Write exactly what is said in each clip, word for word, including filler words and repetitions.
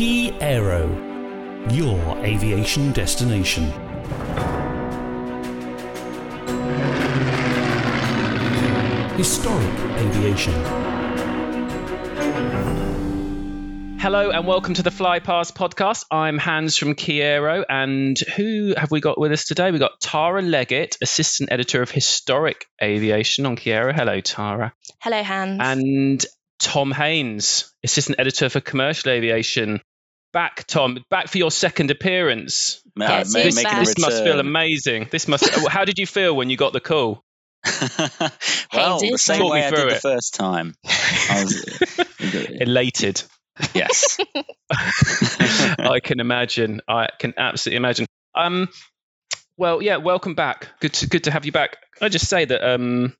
Kiero, your aviation destination. Historic aviation. Hello and welcome to the FlyPast podcast. I'm Hans from Kiero, and who have we got with us today? We've got Tara Leggett, Assistant Editor of Historic Aviation on Kiero. Hello, Tara. Hello, Hans. And Tom Haynes, Assistant Editor for Commercial Aviation. Back, Tom. Back for your second appearance. Yeah, this this, this must feel amazing. This must. How did you feel when you got the call? Well, the same way I did it the first time. I was elated. Yes. I can imagine. I can absolutely imagine. Um, well, yeah, welcome back. Good to, good to have you back. I just say that um,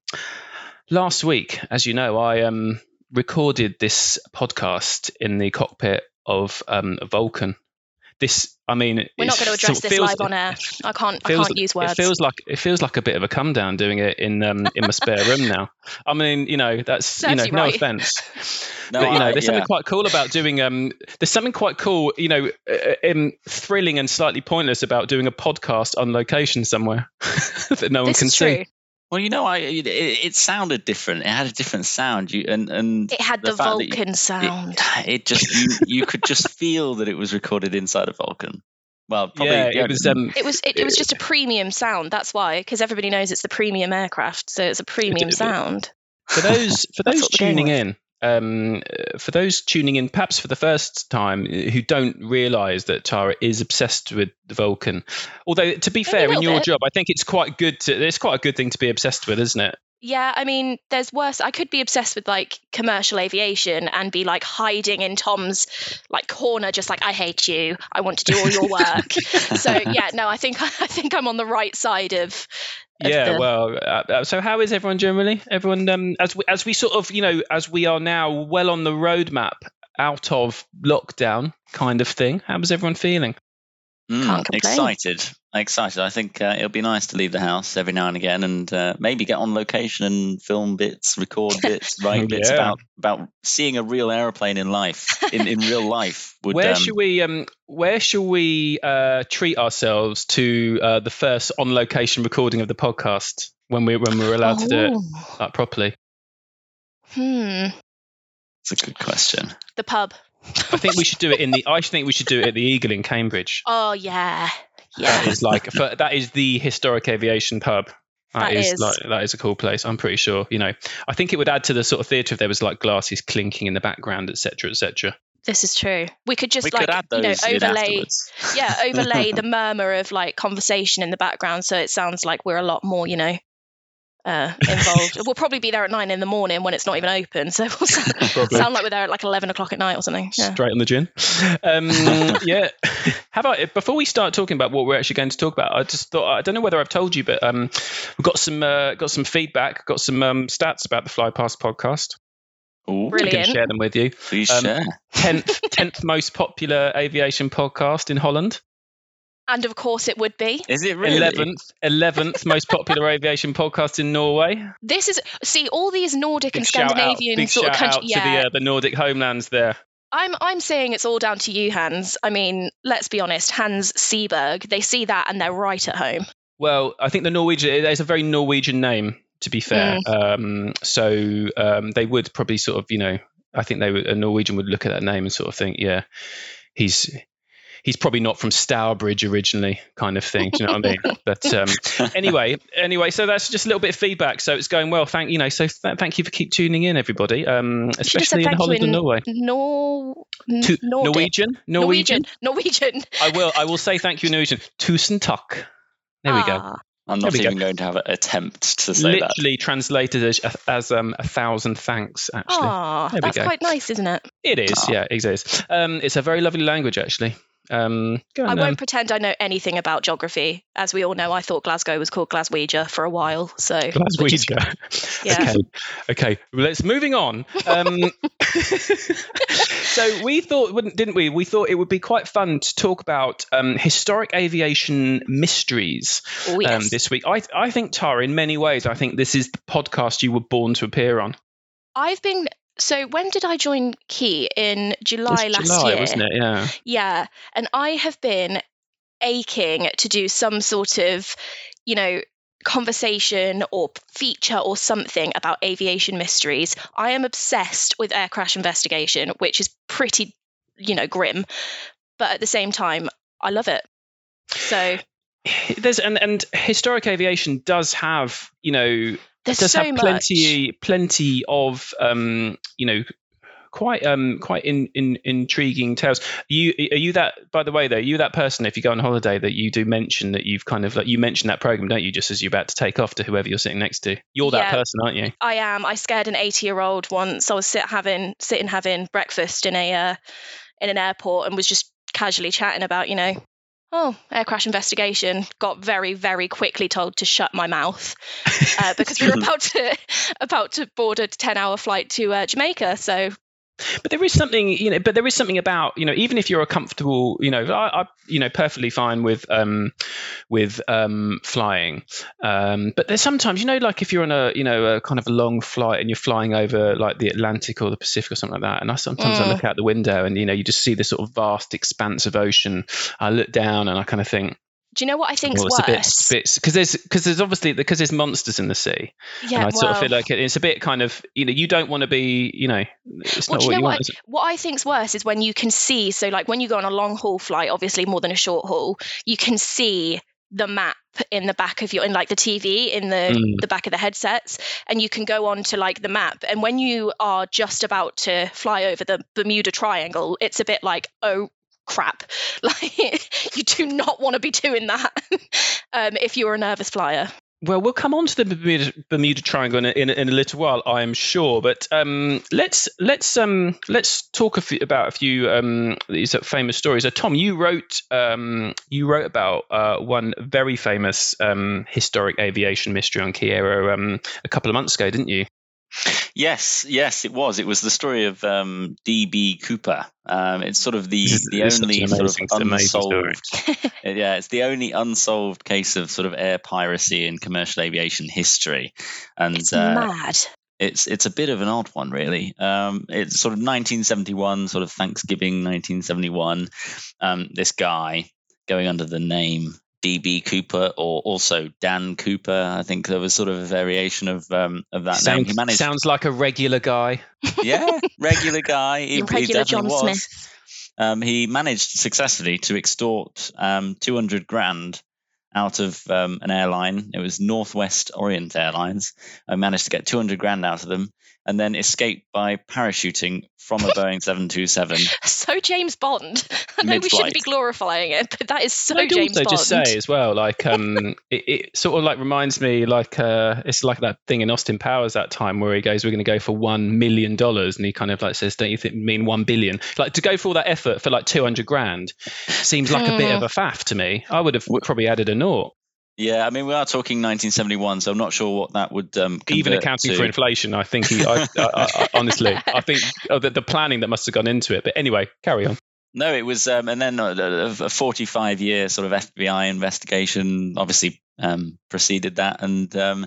last week, as you know, I um, recorded this podcast in the cockpit of um, a Vulcan. This, I mean, we're not going to address this live on air. I can't, I can't use words. It feels like it feels like a bit of a come down doing it in um, in my spare room now. I mean, you know, that's you know, no offense, but you know, there's something quite cool about doing um, there's something quite cool, you know, um, thrilling and slightly pointless about doing a podcast on location somewhere that no one can see. Well, you know, I it, it sounded different. It had a different sound. You and, and it had the, the Vulcan you, sound. It, it just you, you could just feel that it was recorded inside a Vulcan. Well, probably yeah, it was. Um, it was. It, it was just a premium sound. That's why, because everybody knows it's the premium aircraft, so it's a premium it, it, sound. For those for those tuning in, um, for those tuning in, perhaps for the first time, who don't realise that Tara is obsessed with the Vulcan. Although, to be fair, in your bit. job, I think it's quite good to. It's quite a good thing to be obsessed with, isn't it? Yeah, I mean, there's worse. I could be obsessed with like commercial aviation and be like hiding in Tom's like corner, just like I hate you. I want to do all your work. So yeah, no, I think I think I'm on the right side of. Yeah, well, uh, so how is everyone generally? Everyone, um, as we, as we sort of, you know, as we are now well on the roadmap out of lockdown kind of thing, how was everyone feeling? Mm, Can't complain. Excited. Excited. I think uh, it'll be nice to leave the house every now and again and uh, maybe get on location and film bits, record bits, write yeah. bits about, about seeing a real aeroplane in life, in, in real life. Would, where, um, should we, um, where should we uh, treat ourselves to uh, the first on-location recording of the podcast when, we, when we're allowed oh. to do it like, properly? Hmm. That's a good question. The pub. I think we should do it in the. I think we should do it at the Eagle in Cambridge. Oh yeah, yeah. That is like for, that is the historic aviation pub. That, that is, is like that is a cool place. I'm pretty sure. You know, I think it would add to the sort of theatre if there was like glasses clinking in the background, et cetera, et cetera. This is true. We could just we like could you know overlay, yeah, overlay the murmur of like conversation in the background, so it sounds like we're a lot more, you know. Uh, involved. We'll probably be there at nine in the morning when it's not even open, so we'll sound, sound like we're there at like eleven o'clock at night or something. Yeah. Straight on the gin. Um, yeah. How about before we start talking about what we're actually going to talk about? I just thought I don't know whether I've told you, but um, we've got some uh, got some feedback, got some um, stats about the FlyPast podcast. Ooh, brilliant. I can share them with you. Please um, share. Tenth, tenth most popular aviation podcast in Holland. And of course it would be. Is it really? eleventh, eleventh most popular aviation podcast in Norway. This is, see, all these Nordic big and Scandinavian out, sort of countries. Yeah, to the, uh, the Nordic homelands there. I'm I'm saying it's all down to you, Hans. I mean, let's be honest, Hans Seberg, they see that and they're right at home. Well, I think the Norwegian, there's a very Norwegian name, to be fair. Mm. Um, so um, they would probably sort of, you know, I think they would, a Norwegian would look at that name and sort of think, yeah, he's... He's probably not from Stourbridge originally, kind of thing. Do you know what I mean? But um, anyway, anyway, so that's just a little bit of feedback. So it's going well. Thank you know. So th- thank you for keep tuning in, everybody. Um, especially in Holland and Norway. Nor- to- Norwegian? Norwegian, Norwegian, Norwegian. I will. I will say thank you in Norwegian. Tusen takk. There we go. I'm not even go. going to have an attempt to say Literally that. Literally translated as, as um, a thousand thanks, actually. Ah, that's quite nice, isn't it? It is. Aww. Yeah, it is. Um, it's a very lovely language, actually. Um, on, I won't um, pretend I know anything about geography. As we all know, I thought Glasgow was called Glaswegia for a while. So Glaswegia. Is, yeah. Okay. Okay. Well, let's moving on. Um, so we thought, wouldn't, didn't we? We thought it would be quite fun to talk about um, historic aviation mysteries oh, yes. um, this week. I, I think Tara, in many ways, I think this is the podcast you were born to appear on. I've been So when did I join Key? In July last July, year. Wasn't it? Yeah. Yeah. And I have been aching to do some sort of, you know, conversation or feature or something about aviation mysteries. I am obsessed with air crash investigation, which is pretty, you know, grim. But at the same time, I love it. So there's and, and historic aviation does have, you know, there's does so have plenty much. plenty of um, you know, quite um quite in, in intriguing tales. You are you that by the way though, are you that person if you go on holiday that you do mention that you've kind of like you mention that program, don't you, just as you're about to take off to whoever you're sitting next to? You're yeah, that person, aren't you? I am. I scared an eighty year old once. I was sit having sitting having breakfast in a uh, in an airport and was just casually chatting about, you know, oh, air crash investigation. Got very, very quickly told to shut my mouth uh, because we were about to about to board a ten hour flight to uh, Jamaica. So. But there is something, you know, but there is something about, you know, even if you're a comfortable, you know, I, I you know, perfectly fine with, um, with, um, flying. Um, but there's sometimes, you know, like if you're on a, you know, a kind of a long flight and you're flying over like the Atlantic or the Pacific or something like that. And I sometimes mm. I look out the window and, you know, you just see this sort of vast expanse of ocean. I look down and I kind of think, do you know what I think's well, worse? Because there's because there's obviously because there's monsters in the sea. Yeah, and I well, sort of feel like it, it's a bit kind of, you know, you don't want to be, you know, it's well, not what you, know you what want. I, what I think's worse is when you can see. So like when you go on a long haul flight, obviously more than a short haul, you can see the map in the back of your in like the T V in the mm. the back of the headsets, and you can go on to like the map. And when you are just about to fly over the Bermuda Triangle, it's a bit like, oh crap, like you do not want to be doing that um if you're a nervous flyer. Well, we'll come on to the Bermuda, Bermuda Triangle in a, in, a, in a little while, I'm sure, but um let's let's um let's talk a few, about a few um these famous stories. So Tom, you wrote um you wrote about uh one very famous um historic aviation mystery on Kiero um a couple of months ago, didn't you? Yes, yes, it was. It was the story of um, D B Cooper. Um, it's sort of the this, the this only amazing, sort of unsolved. yeah, it's the only unsolved case of sort of air piracy in commercial aviation history. And it's uh, mad. It's it's a bit of an odd one, really. Um, it's sort of nineteen seventy-one, sort of Thanksgiving nineteen seventy-one. Um, this guy going under the name D B Cooper, or also Dan Cooper. I think there was sort of a variation of um, of that sounds, name. He managed... Sounds like a regular guy. Yeah, regular guy. He, regular he definitely John was. Smith. Um, he managed successfully to extort um, two hundred grand out of um, an airline. It was Northwest Orient Airlines. I managed to get two hundred grand out of them and then escaped by parachuting from a Boeing seven twenty-seven. So James Bond. I know we shouldn't be glorifying it, but that is so James Bond. I'd also just say as well, like um, it, it sort of like reminds me, like uh, it's like that thing in Austin Powers that time where he goes, "We're going to go for one million dollars," and he kind of like says, "Don't you think mean one billion?" Like to go for all that effort for like two hundred grand seems like mm. a bit of a faff to me. I would have probably added a naught. Yeah, I mean, we are talking nineteen seventy-one, so I'm not sure what that would um, convert even accounting to. For inflation. I think, he, I, I, I, honestly, I think oh, the, the planning that must have gone into it. But anyway, carry on. No, it was, um, and then a, a forty-five year sort of F B I investigation obviously um, preceded that, and um,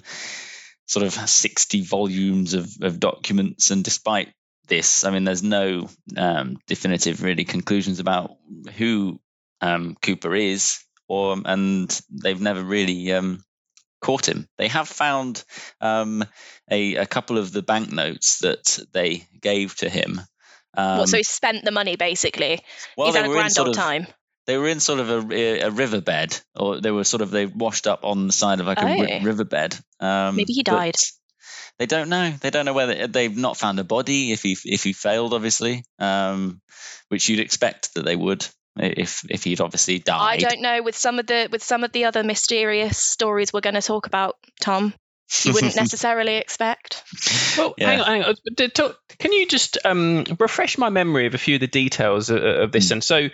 sort of sixty volumes of, of documents. And despite this, I mean, there's no um, definitive really conclusions about who um, Cooper is. Or, and they've never really um, caught him. They have found um, a, a couple of the banknotes that they gave to him. Um, well, so he spent the money, basically. Well, he's had a grand old time. They were in sort of a, a riverbed, or they were sort of, they washed up on the side of like oh. a r- riverbed. Um, Maybe he died. They don't know. They don't know whether they've not found a body if he if he failed, obviously, um, which you'd expect that they would. If if he'd obviously died, I don't know. With some of the with some of the other mysterious stories we're going to talk about, Tom, you wouldn't necessarily expect. Well, yeah. hang on, hang on. Talk, can you just um, refresh my memory of a few of the details of, of this? Mm. And so,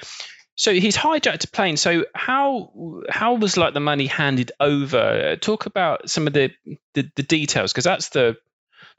so he's hijacked a plane. So how how was like the money handed over? Talk about some of the the, the details, because that's the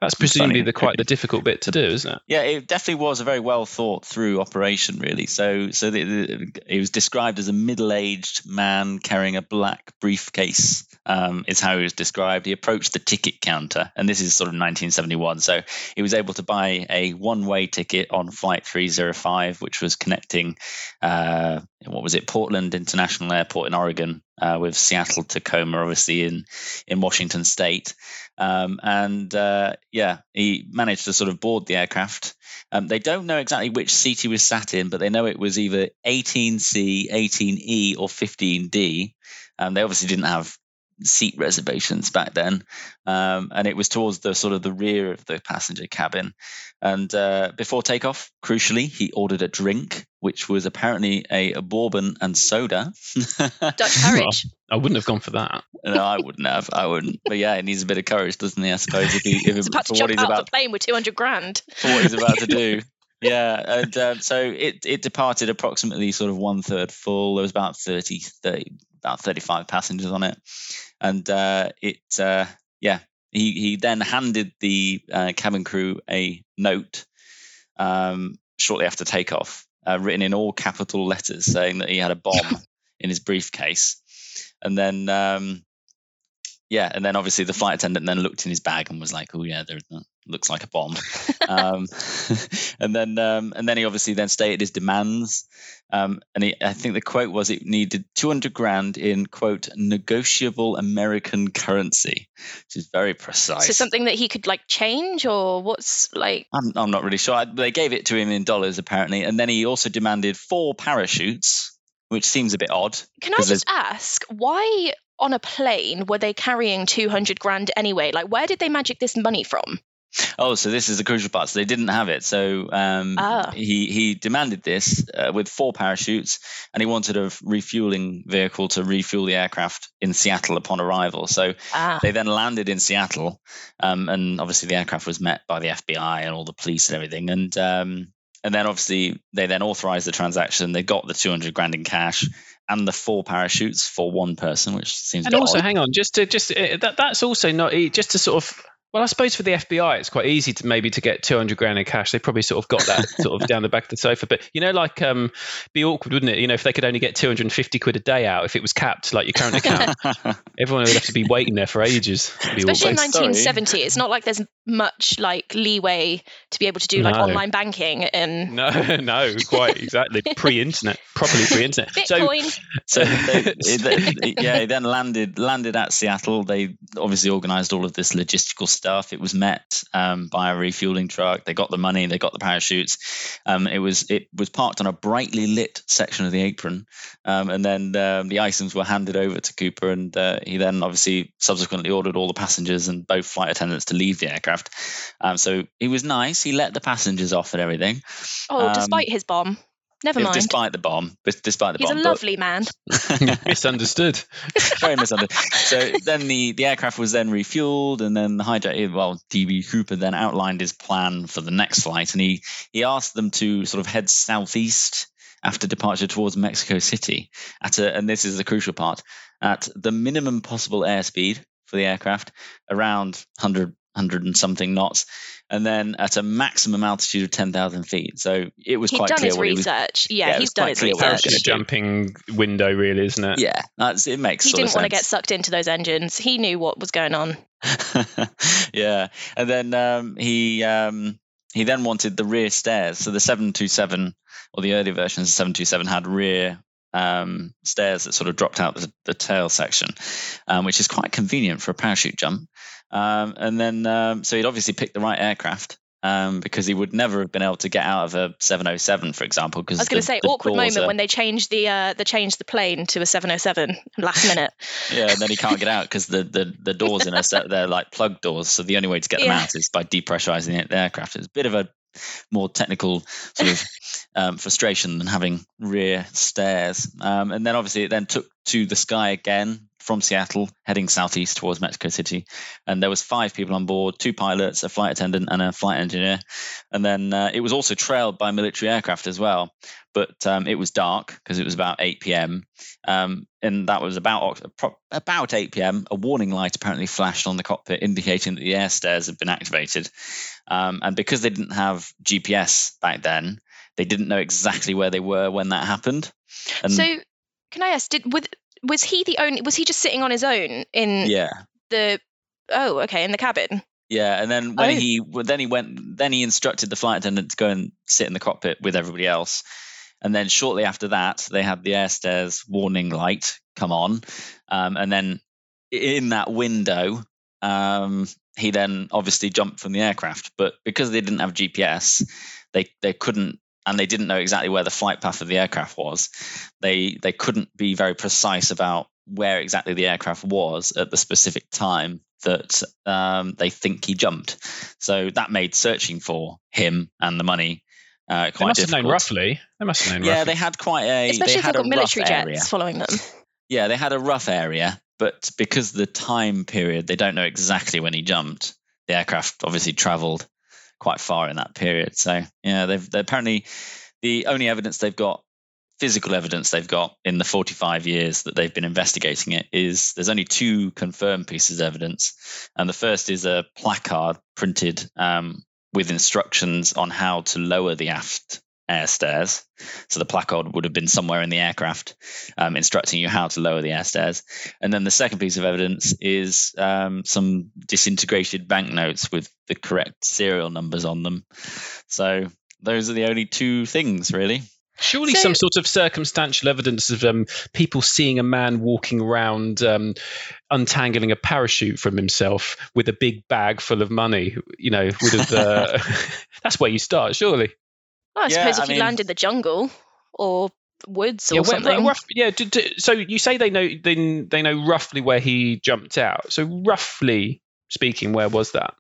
That's presumably the, quite the difficult bit to do, isn't it? Yeah, it definitely was a very well thought through operation, really. So, so the, the, it was described as a middle-aged man carrying a black briefcase. Um, is how he was described. He approached the ticket counter, and this is sort of nineteen seventy-one. So he was able to buy a one-way ticket on Flight three oh five, which was connecting, uh, what was it, Portland International Airport in Oregon uh, with Seattle, Tacoma, obviously in in Washington State. Um, and uh, yeah, he managed to sort of board the aircraft. Um, they don't know exactly which seat he was sat in, but they know it was either eighteen C, eighteen E, or fifteen D. Um, they obviously didn't have seat reservations back then, um, and it was towards the sort of the rear of the passenger cabin. And uh, before takeoff, crucially, he ordered a drink, which was apparently a, a bourbon and soda. Dutch courage. Well, I wouldn't have gone for that. No, I wouldn't have. I wouldn't. But yeah, it needs a bit of courage, doesn't he? I suppose if he if he's about to jump out of the plane with two hundred grand for what he's about to do. Yeah, and uh, so it it departed approximately sort of one third full. There was about thirty, thirty about thirty-five passengers on it. And uh, it, uh, yeah, he, he then handed the uh, cabin crew a note um, shortly after takeoff, uh, written in all capital letters, saying that he had a bomb in his briefcase. And then, um, yeah, and then obviously the flight attendant then looked in his bag and was like, oh, yeah, there looks like a bomb. um, and then um, and then he obviously then stated his demands. Um, and he, I think the quote was it needed two hundred grand in, quote, negotiable American currency, which is very precise. So something that he could like change or what's like? I'm, I'm not really sure. I, they gave it to him in dollars, apparently. And then he also demanded four parachutes, which seems a bit odd. Can I just ask why on a plane were they carrying two hundred grand anyway? Like, where did they magic this money from? Oh, so this is the crucial part. So they didn't have it. So um, oh. he, he demanded this uh, with four parachutes, and he wanted a refueling vehicle to refuel the aircraft in Seattle upon arrival. So ah. they then landed in Seattle, um, and obviously the aircraft was met by the F B I and all the police and everything. And um, and then obviously they then authorized the transaction. They got the two hundred grand in cash and the four parachutes for one person, which seems. And also, odd. hang on, just to just uh, that that's also not just to sort of. Well, I suppose for the F B I, it's quite easy to maybe to get two hundred grand in cash. They probably sort of got that sort of down the back of the sofa. But, you know, like um, be awkward, wouldn't it? You know, if they could only get two hundred fifty quid a day out, if it was capped like your current account, everyone would have to be waiting there for ages. Especially awkward. In nineteen seventy, Sorry. It's not like there's much like leeway to be able to do like no. online banking. And no, no, quite exactly. Pre-internet, properly pre-internet. Bitcoin. So, so they, they, yeah, they then landed, landed at Seattle. They obviously organised all of this logistical stuff. Stuff. It was met um, by a refueling truck. They got the money. They got the parachutes. Um, it was it was parked on a brightly lit section of the apron, um, and then um, the items were handed over to Cooper, and uh, he then obviously subsequently ordered all the passengers and both flight attendants to leave the aircraft. Um, so he was nice. He let the passengers off and everything. Oh, um, despite his bomb. Never mind. Despite the bomb, despite the He's bomb. He's a lovely man. Misunderstood. Very misunderstood. So then the, the aircraft was then refueled, and then the hijacker, well, D B. Cooper then outlined his plan for the next flight, and he, he asked them to sort of head southeast after departure towards Mexico City at a, and this is the crucial part, at the minimum possible airspeed for the aircraft, around one hundred, one hundred and something knots, and then at a maximum altitude of ten thousand feet. So it was he'd quite clear. He's done his research. Was, yeah, yeah, he's done his research. Parachute jumping window, really, isn't it? Yeah, that's it. Makes he didn't want sense. To get sucked into those engines. He knew what was going on. Yeah, and then um, he um, he then wanted the rear stairs. So the seven two seven or the early versions of seven two seven had rear. Um, stairs that sort of dropped out the, the tail section, um, which is quite convenient for a parachute jump. Um, and then, um, so he'd obviously picked the right aircraft um, because he would never have been able to get out of a seven oh seven, for example. Because I was going to say awkward moment are... when they changed the uh, they changed the plane to a seven oh seven last minute. Yeah, and then he can't get out because the, the the doors in a set they're like plug doors, so the only way to get yeah. them out is by depressurizing the aircraft. It's a bit of a more technical sort of um, frustration than having rear stairs. Um, and then obviously it then took to the sky again from Seattle heading southeast towards Mexico City. And there was five people on board, two pilots, a flight attendant and a flight engineer. And then uh, it was also trailed by military aircraft as well. But um, it was dark because it was about eight p.m. Um, and that was about about eight p.m. A warning light apparently flashed on the cockpit indicating that the air stairs had been activated. Um, and because they didn't have G P S back then, they didn't know exactly where they were when that happened. And so can I ask, did with, was he the only, was he just sitting on his own in yeah. the, oh, okay, in the cabin? Yeah, and then when oh. he then he went, then he instructed the flight attendant to go and sit in the cockpit with everybody else. And then shortly after that, they had the air stairs warning light come on. Um, and then in that window, um, he then obviously jumped from the aircraft. But because they didn't have G P S, they they couldn't, and they didn't know exactly where the flight path of the aircraft was. They they couldn't be very precise about where exactly the aircraft was at the specific time that um, they think he jumped. So that made searching for him and the money uh, quite they must difficult. Have known roughly. They must have known yeah, roughly. Yeah, they had quite a... Especially they had if they've got military jets area. Following them. Yeah, they had a rough area, but because of the time period, they don't know exactly when he jumped. The aircraft obviously travelled quite far in that period. So, yeah, they've they're apparently... The only evidence they've got physical evidence they've got in the forty-five years that they've been investigating it is there's only two confirmed pieces of evidence. And the first is a placard printed um, with instructions on how to lower the aft air stairs. So the placard would have been somewhere in the aircraft um, instructing you how to lower the air stairs. And then the second piece of evidence is um, some disintegrated banknotes with the correct serial numbers on them. So those are the only two things, really. Surely so, some sort of circumstantial evidence of um, people seeing a man walking around um, untangling a parachute from himself with a big bag full of money, you know, would have, uh, that's where you start, surely. Well, I yeah, suppose if I you mean, land in the jungle or woods or yeah, something. Where, rough, yeah, do, do, so you say they know they, they know roughly where he jumped out. So roughly speaking, where was that?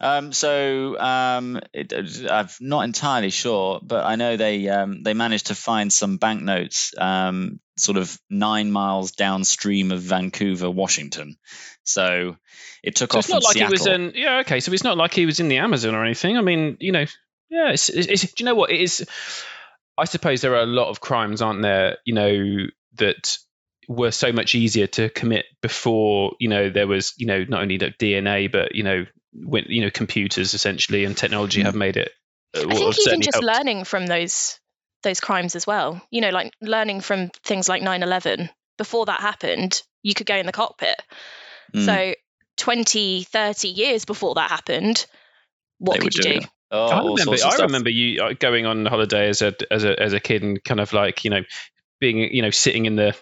Um, so um, it, I'm not entirely sure, but I know they um, they managed to find some banknotes um, sort of nine miles downstream of Vancouver, Washington. So it took so off it's not from like Seattle. He was in, yeah, okay. So it's not like he was in the Amazon or anything. I mean, you know, yeah. It's, it's, it's, do you know what it is? I suppose there are a lot of crimes, aren't there? You know that. Were so much easier to commit before, you know, there was, you know, not only the D N A, but, you know, when, you know, computers essentially and technology have made it. Uh, I think even just helped. Learning from those those crimes as well, you know, like learning from things like nine eleven. Before that happened, you could go in the cockpit. Mm. So twenty, thirty years before that happened, what they could you do? Oh, I remember, I remember you going on holiday as a, as a as a kid and kind of like, you know, being, you know, sitting in the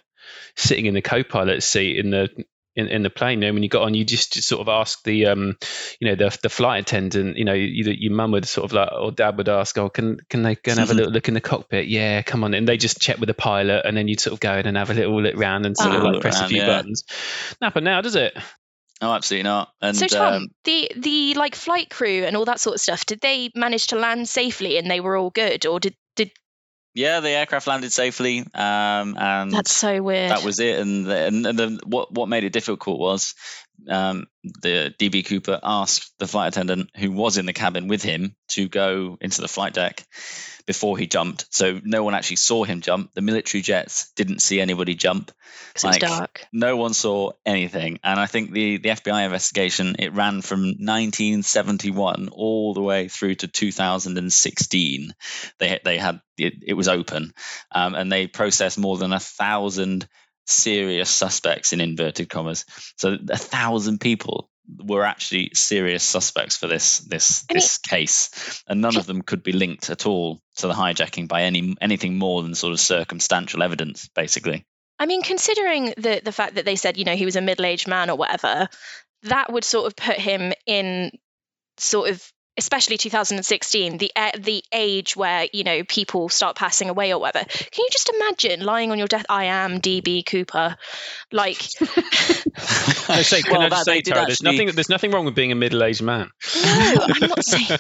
sitting in the co-pilot seat in the in, in the plane, you know, when you got on, you just, just sort of asked the, um, you know, the the flight attendant, you know, you, your mum would sort of like, or dad would ask, oh, can can they go and have a little look in the cockpit? Yeah, come on. And they just check with the pilot, and then you'd sort of go in and have a little look round and sort oh, of like press round, a few yeah. buttons. Not happen now, does it? Oh, absolutely not. And so Tom, um, the the like flight crew and all that sort of stuff, did they manage to land safely and they were all good, or did did Yeah, the aircraft landed safely, um, and that's so weird. That was it. And the, and the, what what made it difficult was um, the D B Cooper asked the flight attendant who was in the cabin with him to go into the flight deck before he jumped. So no one actually saw him jump. The military jets didn't see anybody jump. Like, it's dark. No one saw anything. And I think the the F B I investigation, it ran from nineteen seventy-one all the way through to two thousand sixteen. They they had It, it was open, um, and they processed more than a thousand serious suspects in inverted commas. So a thousand people were actually serious suspects for this this and this it, case, and none of them could be linked at all to the hijacking by any anything more than sort of circumstantial evidence, basically. I mean, considering the the fact that they said, you know, he was a middle-aged man or whatever, that would sort of put him in sort of especially two thousand sixteen, the the age where, you know, people start passing away or whatever. Can you just imagine lying on your death? I am D B Cooper. Like, I say, can well, I just say, Tara, actually... there's nothing there's nothing wrong with being a middle-aged man. No, I'm not saying.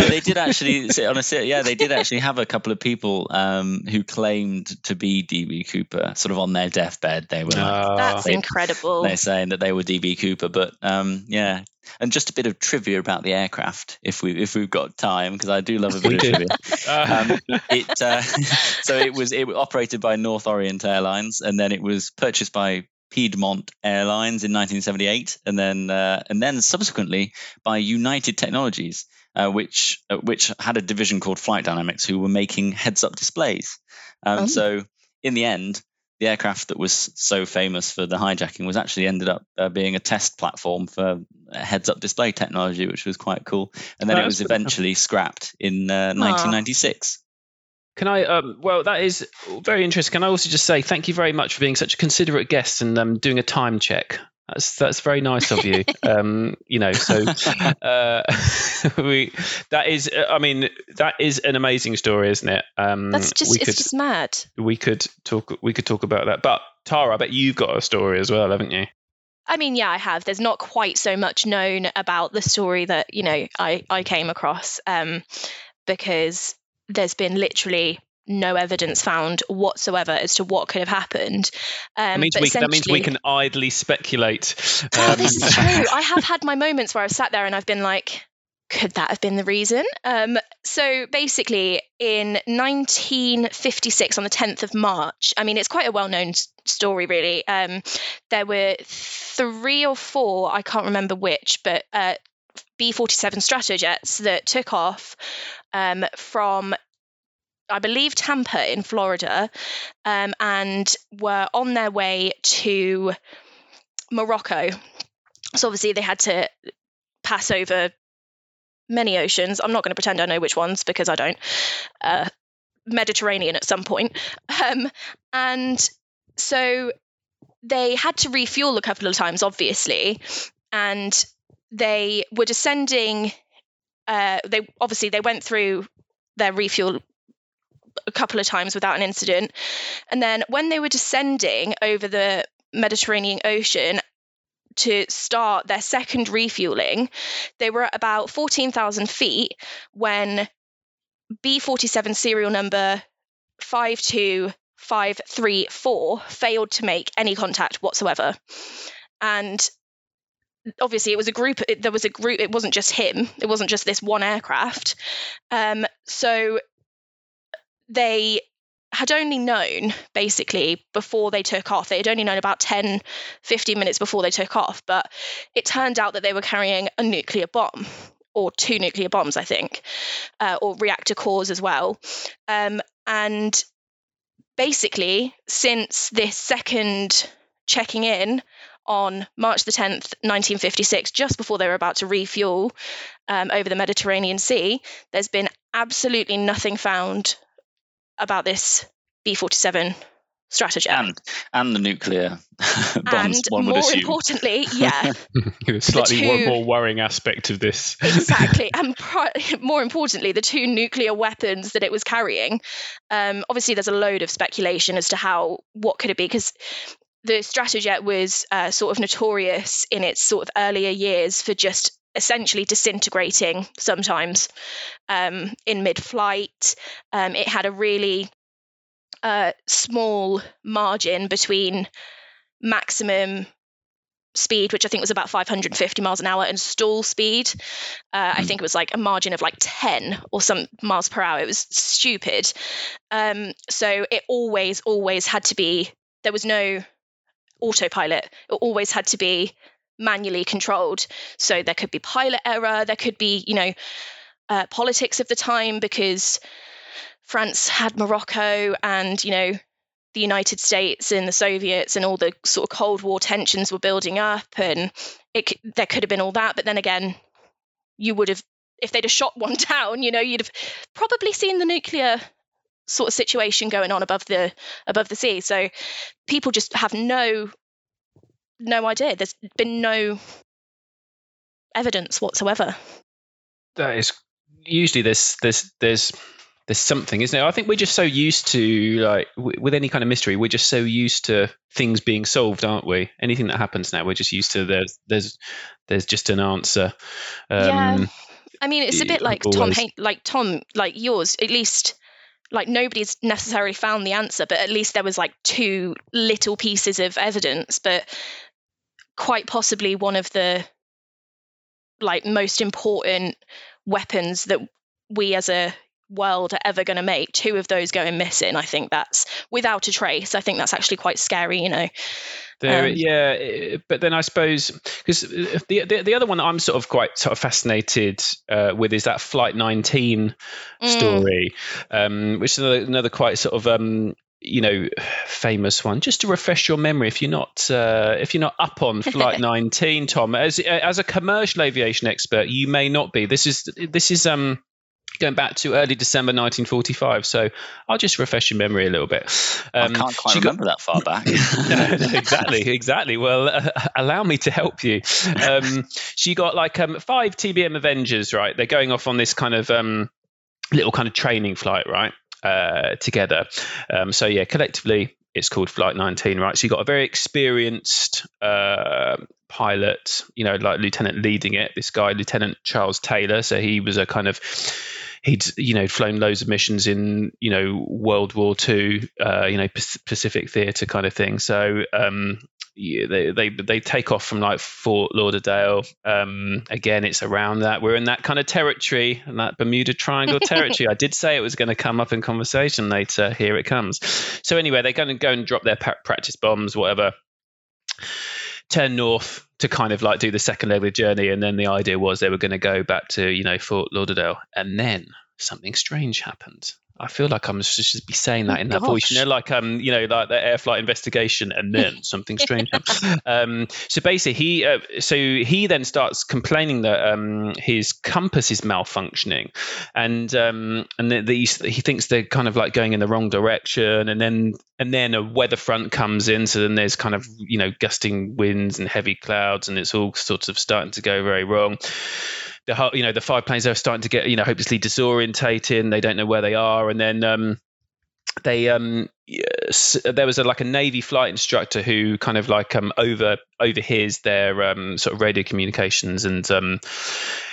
No, they did actually on a yeah, they did actually have a couple of people um, who claimed to be D B Cooper, sort of on their deathbed. They were like, oh, that's they, incredible. They're saying that they were D B Cooper, but um, yeah. And just a bit of trivia about the aircraft, if we if we've got time, because I do love a bit of trivia. Um, it uh, so it was it was operated by North Orient Airlines, and then it was purchased by Piedmont Airlines in nineteen seventy-eight, and then uh, and then subsequently by United Technologies, uh, which uh, which had a division called Flight Dynamics, who were making heads-up displays. Um, oh. So in the end, the aircraft that was so famous for the hijacking was actually ended up uh, being a test platform for heads-up display technology, which was quite cool. And then no, it was eventually cool. scrapped in uh, nineteen ninety-six. Can I? Um, well, that is very interesting. Can I also just say thank you very much for being such a considerate guest and um, doing a time check. That's that's very nice of you. Um, you know, so uh, we that is. I mean, that is an amazing story, isn't it? Um, that's just we it's could, just mad. We could talk. We could talk about that. But Tara, I bet you've got a story as well, haven't you? I mean, yeah, I have. There's not quite so much known about the story that you know I I came across um, because there's been literally no evidence found whatsoever as to what could have happened. Um, that, means we, that means we can idly speculate. Um, oh, this is true. I have had my moments where I've sat there and I've been like, could that have been the reason? Um, so basically, in nineteen fifty-six, on the tenth of March, I mean, it's quite a well-known s- story, really. Um, there were three or four, I can't remember which, but uh, B forty-seven Stratojets that took off um, from... I believe Tampa in Florida, um, and were on their way to Morocco. So obviously they had to pass over many oceans. I'm not going to pretend I know which ones because I don't. Uh, Mediterranean at some point. Um, and so they had to refuel a couple of times, obviously, and they were descending. Uh, they obviously they went through their refuel a couple of times without an incident, and then when they were descending over the Mediterranean Ocean to start their second refueling, they were at about fourteen thousand feet when B forty-seven serial number five two five three four failed to make any contact whatsoever. And obviously it was a group it, there was a group it wasn't just him it wasn't just this one aircraft. Um so they had only known, basically, before they took off, they had only known about ten, fifteen minutes before they took off, but it turned out that they were carrying a nuclear bomb, or two nuclear bombs, I think, uh, or reactor cores as well. Um, and basically, since this second checking in on March the tenth, nineteen fifty-six, just before they were about to refuel um, over the Mediterranean Sea, there's been absolutely nothing found about this B forty-seven Stratojet. And, and the nuclear bombs, and one would more assume. Importantly, yeah. Slightly two, more worrying aspect of this. Exactly. And pr- more importantly, the two nuclear weapons that it was carrying. Um, obviously, there's a load of speculation as to how, what could it be? Because the Stratojet was uh, sort of notorious in its sort of earlier years for just essentially disintegrating sometimes um, in mid-flight. Um, it had a really uh, small margin between maximum speed, which I think was about five hundred fifty miles an hour, and stall speed. Uh, I think it was like a margin of like ten or some miles per hour. It was stupid. Um, so it always, always had to be, there was no autopilot. It always had to be manually controlled. So there could be pilot error, there could be, you know, uh, politics of the time, because France had Morocco and, you know, the United States and the Soviets and all the sort of Cold War tensions were building up, and it there could have been all that. But then again, you would have, if they'd have shot one down, you know, you'd have probably seen the nuclear sort of situation going on above the above the sea. So people just have no no idea. There's been no evidence whatsoever. that is usually there's there's there's there's something, isn't it? I think we're just so used to, like, w- with any kind of mystery, we're just so used to things being solved, aren't we? Anything that happens now, we're just used to there's there's there's just an answer. Um, yeah, I mean, it's a bit like always. Tom, Hay- like Tom, like yours, at least. Like, nobody's necessarily found the answer, but at least there was like two little pieces of evidence, but quite possibly one of the like most important weapons that we as a world are ever going to make. Two of those going missing. I think that's without a trace. I think that's actually quite scary, you know. There, um, yeah, but then I suppose because the, the the other one that I'm sort of quite sort of fascinated uh, with is that Flight nineteen mm. story, um, which is another, another quite sort of um, you know famous one. Just to refresh your memory, if you're not uh, if you're not up on Flight nineteen, Tom, as as a commercial aviation expert, you may not be. This is this is um. going back to early December nineteen forty-five, so I'll just refresh your memory a little bit. Um, I can't quite remember got... that far back. no, no, exactly, exactly. Well, uh, allow me to help you. Um, she got like um, five T B M Avengers, right? They're going off on this kind of um, little kind of training flight, right, uh, together. Um, so, yeah, collectively, it's called Flight nineteen, right? So you got a very experienced uh, pilot, you know, like lieutenant leading it, this guy, Lieutenant Charles Taylor. So he was a kind of... He'd, you know, flown loads of missions in, you know, World War Two, uh, you know, Pacific Theater kind of thing. So um, yeah, they, they they take off from like Fort Lauderdale. Um, again, it's around that. We're in that kind of territory, and that Bermuda Triangle territory. I did say it was going to come up in conversation later. Here it comes. So anyway, they're going to go and drop their practice bombs, whatever. Turn north to kind of like do the second leg of the journey, and then the idea was they were going to go back to, you know, Fort Lauderdale, and then something strange happened. I feel like I'm supposed to be saying that in that Gosh. voice, you know, like um, you know, like the air flight investigation, and then something strange happened. Um, so basically, he uh, so he then starts complaining that um his compass is malfunctioning, and um and the, the, he thinks they're kind of like going in the wrong direction, and then and then a weather front comes in, so then there's kind of, you know, gusting winds and heavy clouds, and it's all sorts of starting to go very wrong. The you know the five planes are starting to get, you know, hopelessly disorientated. They don't know where they are, and then um, they um, yes, there was a, like a Navy flight instructor who kind of like um over overhears their um, sort of radio communications, and um,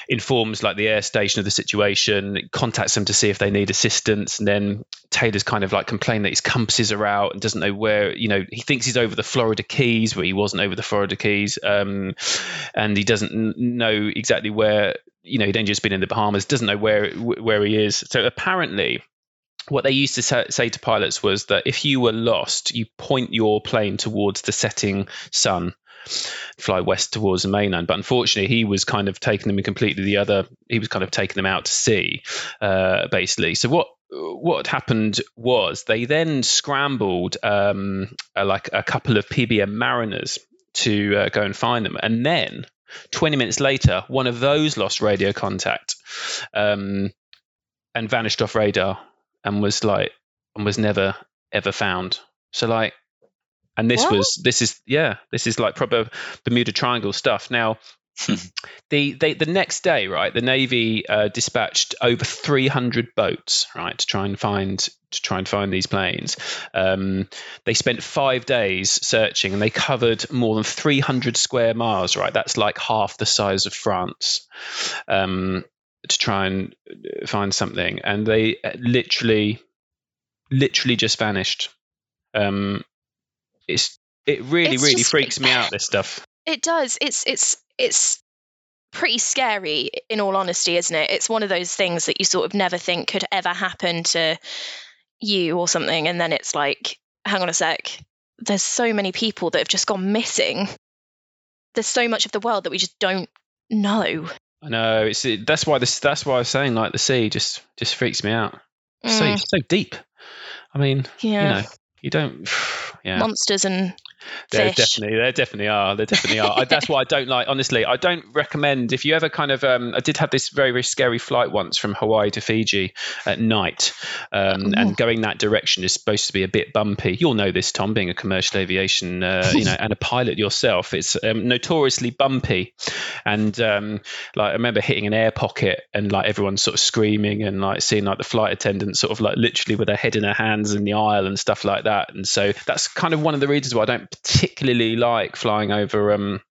informs like the air station of the situation, contacts them to see if they need assistance, and then Taylor's kind of like complained that his compasses are out and doesn't know where, you know, he thinks he's over the Florida Keys, where he wasn't over the Florida Keys, um, and he doesn't know exactly where, you know, he'd only just been in the Bahamas, doesn't know where where he is. So apparently what they used to say to pilots was that if you were lost, you point your plane towards the setting sun, fly west towards the mainland. But unfortunately, he was kind of taking them in completely the other, he was kind of taking them out to sea, uh, basically. So what what happened was they then scrambled um, uh, like a couple of P B M Mariners to uh, go and find them. And then twenty minutes later, one of those lost radio contact um, and vanished off radar, and was like, and was never ever found. So like, and this what? was, this is, yeah, this is like proper Bermuda Triangle stuff. Now, the they, the next day, right, the Navy uh, dispatched over three hundred boats, right, to try and find to try and find these planes. Um, they spent five days searching, and they covered more than three hundred square miles, right? That's like half the size of France. Um, to try and find something, and they literally literally just vanished. Um it's it really it's really just, freaks me out, this stuff. It does. It's it's it's pretty scary, in all honesty, isn't it? It's one of those things that you sort of never think could ever happen to you or something, and then it's like, hang on a sec, there's so many people that have just gone missing. There's so much of the world that we just don't know. I know. It's it, that's why this. That's why I was saying, like, the sea just, just freaks me out. Mm. So so deep. I mean, yeah. You know, you don't. yeah. monsters and There definitely, there definitely are. There definitely are. I, that's why I don't like. Honestly, I don't recommend if you ever kind of. Um, I did have this very, very scary flight once from Hawaii to Fiji at night, um, and going that direction is supposed to be a bit bumpy. You'll know this, Tom, being a commercial aviation, uh, you know, and a pilot yourself. It's um, notoriously bumpy, and um, like I remember hitting an air pocket and like everyone sort of screaming and like seeing like the flight attendant sort of like literally with her head in her hands in the aisle and stuff like that. And so that's kind of one of the reasons why I don't particularly like flying over um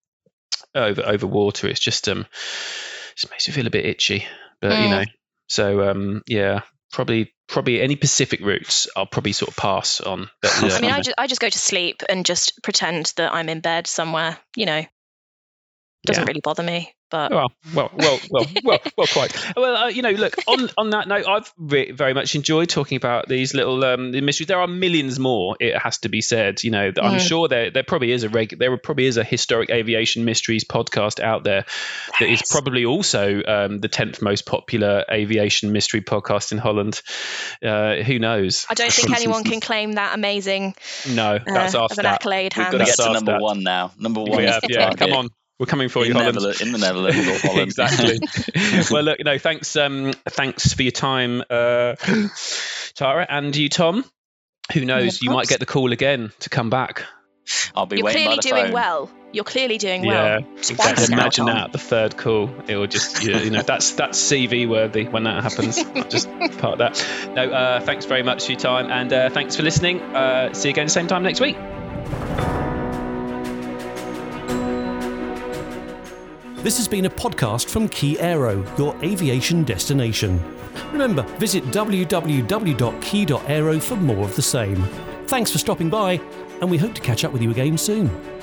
over over water. It's just um just makes me feel a bit itchy, but mm. you know, so um yeah probably probably any Pacific routes I'll probably sort of pass on, but, uh, I mean I just, I just go to sleep and just pretend that I'm in bed somewhere, you know. Doesn't yeah. really bother me, but well, well, well, well, well, well quite. Well, uh, you know, look. On, on that note, I've re- very much enjoyed talking about these little um, mysteries. There are millions more. It has to be said. You know, mm. I'm sure there there probably is a reg- there probably is a historic aviation mysteries podcast out there that yes. is probably also um, the tenth most popular aviation mystery podcast in Holland. Uh, who knows? I don't think anyone can claim that amazing. No, that's uh, our as an accolade. We've got to get to number stat. one now. Number one. Have, yeah, come on. We're coming for in you, Holland. Nevel- in the Netherlands or Holland. Exactly. Well, look, no, thanks um, thanks for your time, uh, Tara, and you, Tom. Who knows, you might get the call again to come back. I'll be You're waiting by the phone. You're clearly doing well. You're clearly doing yeah, well. Exactly. Imagine now, that, the third call. It will just, you know, you know that's that's C V worthy when that happens. I'll just part that. No, uh, thanks very much for your time, and uh, thanks for listening. Uh, see you again same time next week. This has been a podcast from Kiero, your aviation destination. Remember, visit w w w dot key dot aero for more of the same. Thanks for stopping by, and we hope to catch up with you again soon.